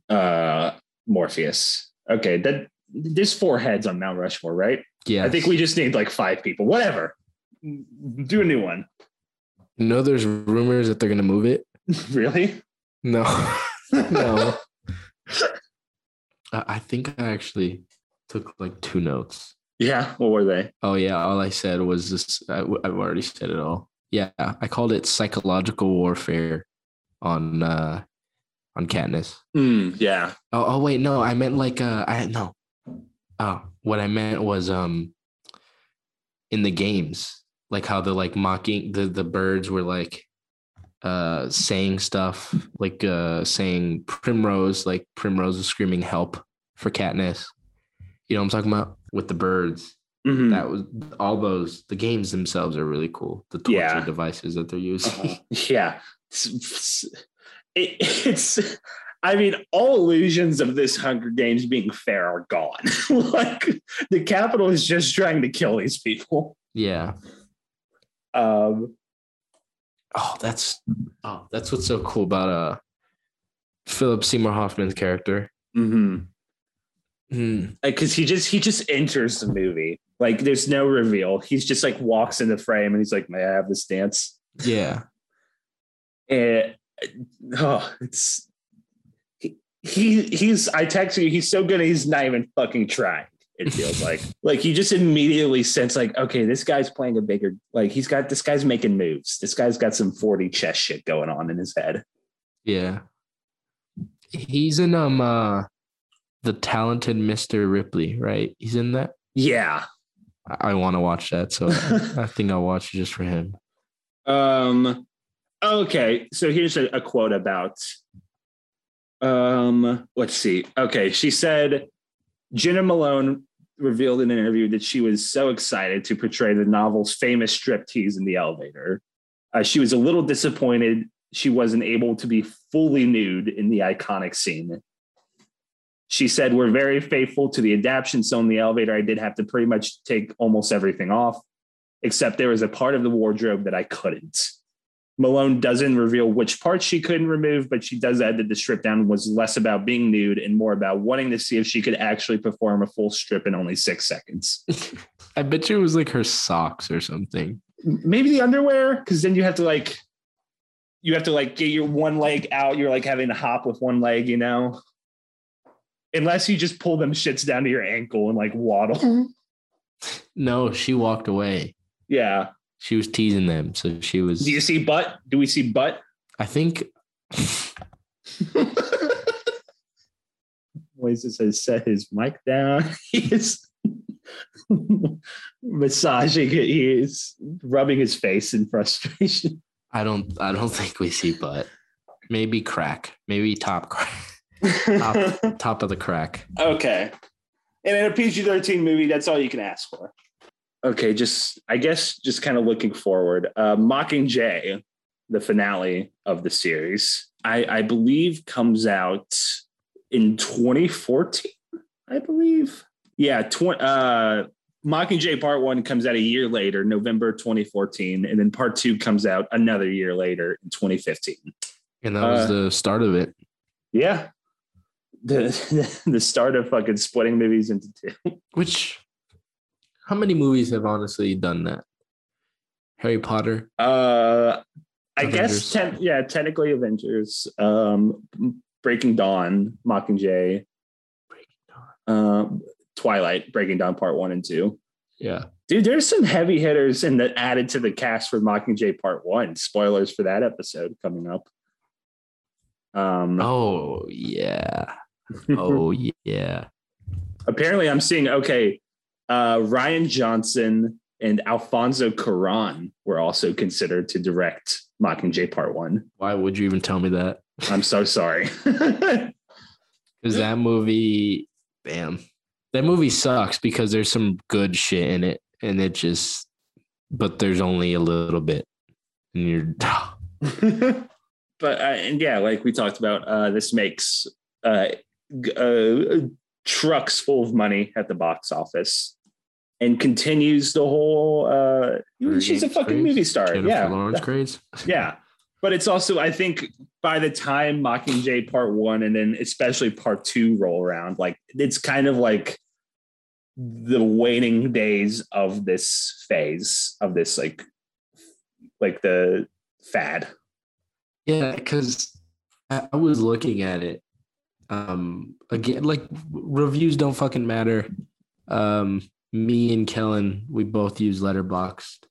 Morpheus. Okay, there's four heads on Mount Rushmore, right? Yeah. I think we just need like five people. Whatever. Do a new one. You know, there's rumors that they're gonna move it. Really? No. No. I think I actually took like two notes. Yeah, what were they? Oh yeah, all I said was this. I've already said it all. Yeah, I called it psychological warfare on Katniss. Yeah. Oh wait, no, I meant like no. Oh, what I meant was in the games, like how they're like mocking the birds were like saying stuff like saying Primrose, like Primrose was screaming help for Katniss. You know what I'm talking about? With the birds. Mm-hmm. That was all those. The games themselves are really cool. The torture devices that they're using. Yeah. It's, I mean, all illusions of this Hunger Games being fair are gone. Like, the Capitol is just trying to kill these people. Yeah. That's what's so cool about Philip Seymour Hoffman's character. Mm-hmm. Because he just enters the movie. Like, there's no reveal. He's just like walks in the frame and he's like, may I have this dance? Yeah. It's he's I texted you, he's so good he's not even fucking trying, it feels like. Like, you just immediately sense like, okay, this guy's playing a bigger, like, this guy's making moves. This guy's got some 40 chess shit going on in his head. Yeah. He's in The Talented Mr. Ripley, right? He's in that? Yeah. I want to watch that, so I think I'll watch it just for him. Okay, so here's a quote about... let's see. Okay, she said, Jena Malone revealed in an interview that she was so excited to portray the novel's famous striptease in the elevator. She was a little disappointed she wasn't able to be fully nude in the iconic scene. She said, we're very faithful to the adaptation. So in the elevator, I did have to pretty much take almost everything off, except there was a part of the wardrobe that I couldn't. Malone doesn't reveal which parts she couldn't remove, but she does add that the strip down was less about being nude and more about wanting to see if she could actually perform a full strip in only 6 seconds. I bet you it was like her socks or something. Maybe the underwear, because then you have to get your one leg out. You're like having to hop with one leg, you know? Unless you just pull them shits down to your ankle and like waddle. No, she walked away. Yeah. She was teasing them. So she was. Do you see butt? Do we see butt? I think. Moises has set his mic down. He is massaging it. He is rubbing his face in frustration. I don't think we see butt. Maybe crack. Maybe top crack. Top of the crack. Okay. And in a PG-13 movie, that's all you can ask for. Okay, I guess kind of looking forward. Mockingjay, the finale of the series, I believe comes out in 2014, I believe. Yeah, Mockingjay Part 1 comes out a year later, November 2014, and then Part 2 comes out another year later in 2015. And that was the start of it. Yeah. The start of fucking splitting movies into two. Which... how many movies have honestly done that? Harry Potter? I guess, technically Avengers, Breaking Dawn, Mockingjay, Twilight, Breaking Dawn Part 1 and 2. Yeah. Dude, there's some heavy hitters in that added to the cast for Mockingjay Part 1. Spoilers for that episode coming up. Oh, yeah. Oh, yeah. Apparently I'm seeing, okay... Rian Johnson and Alfonso Cuarón were also considered to direct Mockingjay Part 1. Why would you even tell me that? I'm so sorry. Because that movie sucks because there's some good shit in it and it just, but there's only a little bit and you're. But and yeah, like we talked about, this makes trucks full of money at the box office and continues the whole she's a fucking movie star. Jennifer Lawrence craze. Yeah. But it's also, I think by the time Mockingjay Part 1 and then especially Part 2 roll around, like it's kind of like the waning days of this phase of this like the fad. Yeah, because I was looking at it. Again, like reviews don't fucking matter. Me and Kellen, we both use Letterboxd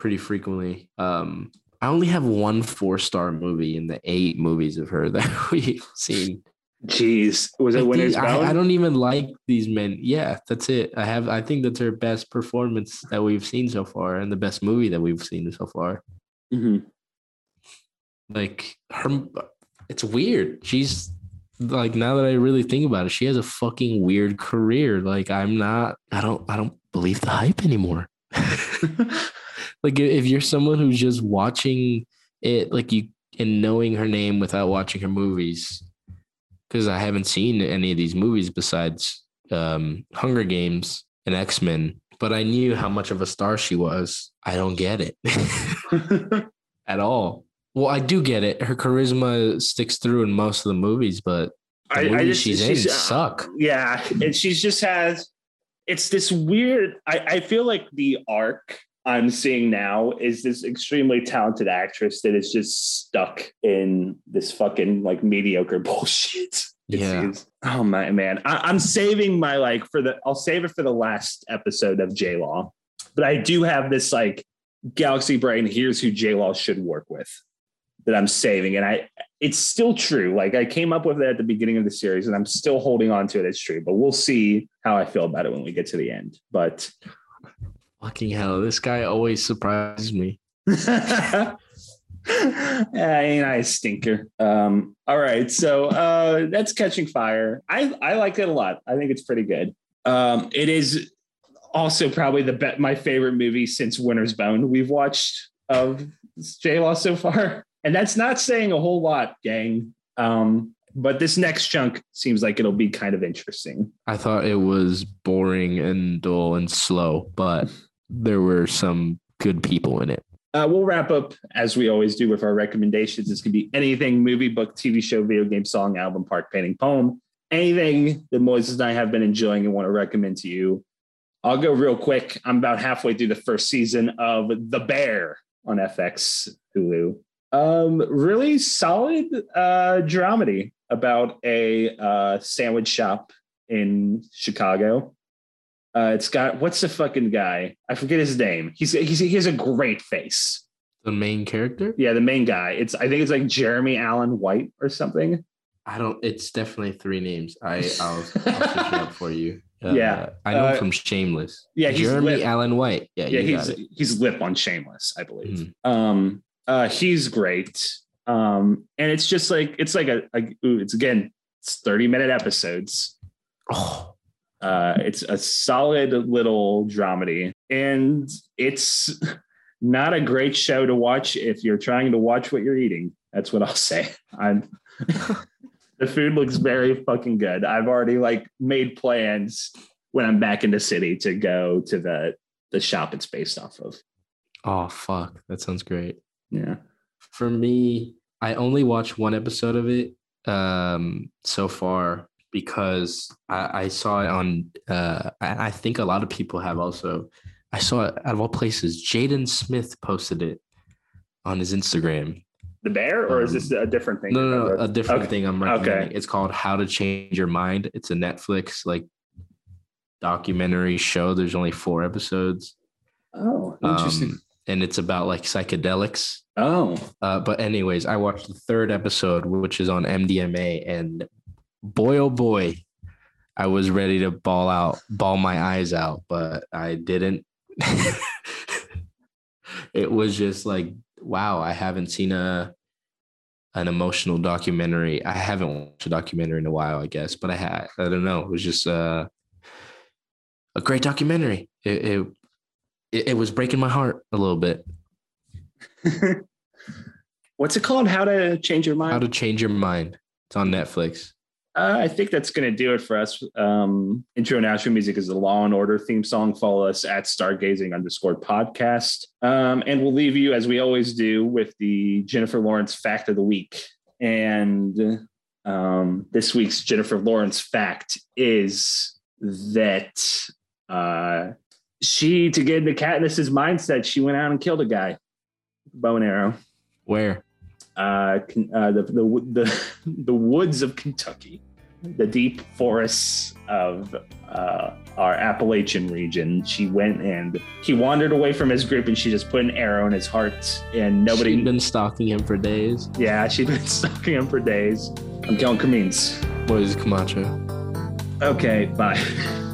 pretty frequently. I only have 1 4-star movie in the 8 movies of her that we've seen. Jeez, was it Winter's Bone? I don't even like these men. Yeah, that's it. I think that's her best performance that we've seen so far, and the best movie that we've seen so far. Mm-hmm. Like her. It's weird. She's like, now that I really think about it, she has a fucking weird career. Like I don't believe the hype anymore. Like if you're someone who's just watching it, like you and knowing her name without watching her movies, because I haven't seen any of these movies besides Hunger Games and X-Men, but I knew how much of a star she was. I don't get it at all. Well, I do get it. Her charisma sticks through in most of the movies, but the movies she's in suck. Yeah, and she's just has... it's this weird... I feel like the arc I'm seeing now is this extremely talented actress that is just stuck in this fucking, like, mediocre bullshit. Yeah. Oh, my man. I'm saving my, like, for the... I'll save it for the last episode of J-Law. But I do have this, like, galaxy brain, here's who J-Law should work with. That I'm saving, and it's still true. Like I came up with it at the beginning of the series, and I'm still holding on to it. It's true, but we'll see how I feel about it when we get to the end. But fucking hell, this guy always surprises me. Ain't I a stinker? All right, so that's Catching Fire. I like it a lot. I think it's pretty good. It is also probably my favorite movie since Winter's Bone we've watched of J-Law so far. And that's not saying a whole lot, gang. But this next chunk seems like it'll be kind of interesting. I thought it was boring and dull and slow, but there were some good people in it. We'll wrap up, as we always do, with our recommendations. This could be anything: movie, book, TV show, video game, song, album, park, painting, poem. Anything that Moises and I have been enjoying and want to recommend to you. I'll go real quick. I'm about halfway through the first season of The Bear on FX, Hulu. Really solid dramedy about a sandwich shop in Chicago. It's got, what's the fucking guy? I forget his name. He has a great face. The main character? Yeah, the main guy. I think it's like Jeremy Allen White or something. It's definitely three names. I'll search it up for you. Yeah. I know from Shameless. Yeah, Jeremy Allen White. Yeah, he's Lip on Shameless, I believe. Mm. He's great. And it's just like, it's 30-minute episodes. Oh. It's a solid little dramedy, and it's not a great show to watch if you're trying to watch what you're eating. That's what I'll say. The food looks very fucking good. I've already made plans when I'm back in the city to go to the shop it's based off of. Oh, fuck. That sounds great. Yeah. For me, I only watched one episode of it so far, because I saw it on, I think a lot of people have also. I saw it out of all places. Jaden Smith posted it on his Instagram. The Bear, or is this a different thing? No, a different thing I'm recommending. Okay. It's called How to Change Your Mind. It's a Netflix documentary show. There's only 4 episodes. Oh, interesting. And it's about psychedelics. Oh. But anyways, I watched the 3rd episode, which is on MDMA, and boy, oh boy, I was ready to ball my eyes out, but I didn't. It was just wow, I haven't seen an emotional documentary. I haven't watched a documentary in a while, I guess, but I don't know. It was just a great documentary. It was breaking my heart a little bit. What's it called? How to Change Your Mind? How to Change Your Mind. It's on Netflix. I think that's going to do it for us. Intro and outro music is the Law and Order theme song. Follow us at stargazing_podcast. And we'll leave you, as we always do, with the Jennifer Lawrence fact of the week. And this week's Jennifer Lawrence fact is that to get into Katniss's mindset, she went out and killed a guy. Bow and arrow. Where? The woods of Kentucky. The deep forests of our Appalachian region. She went and he wandered away from his group, and she just put an arrow in his heart, and nobody. She'd been stalking him for days. Yeah, she'd been stalking him for days. I'm Kellen Kamins. What is Camacho? Okay, bye.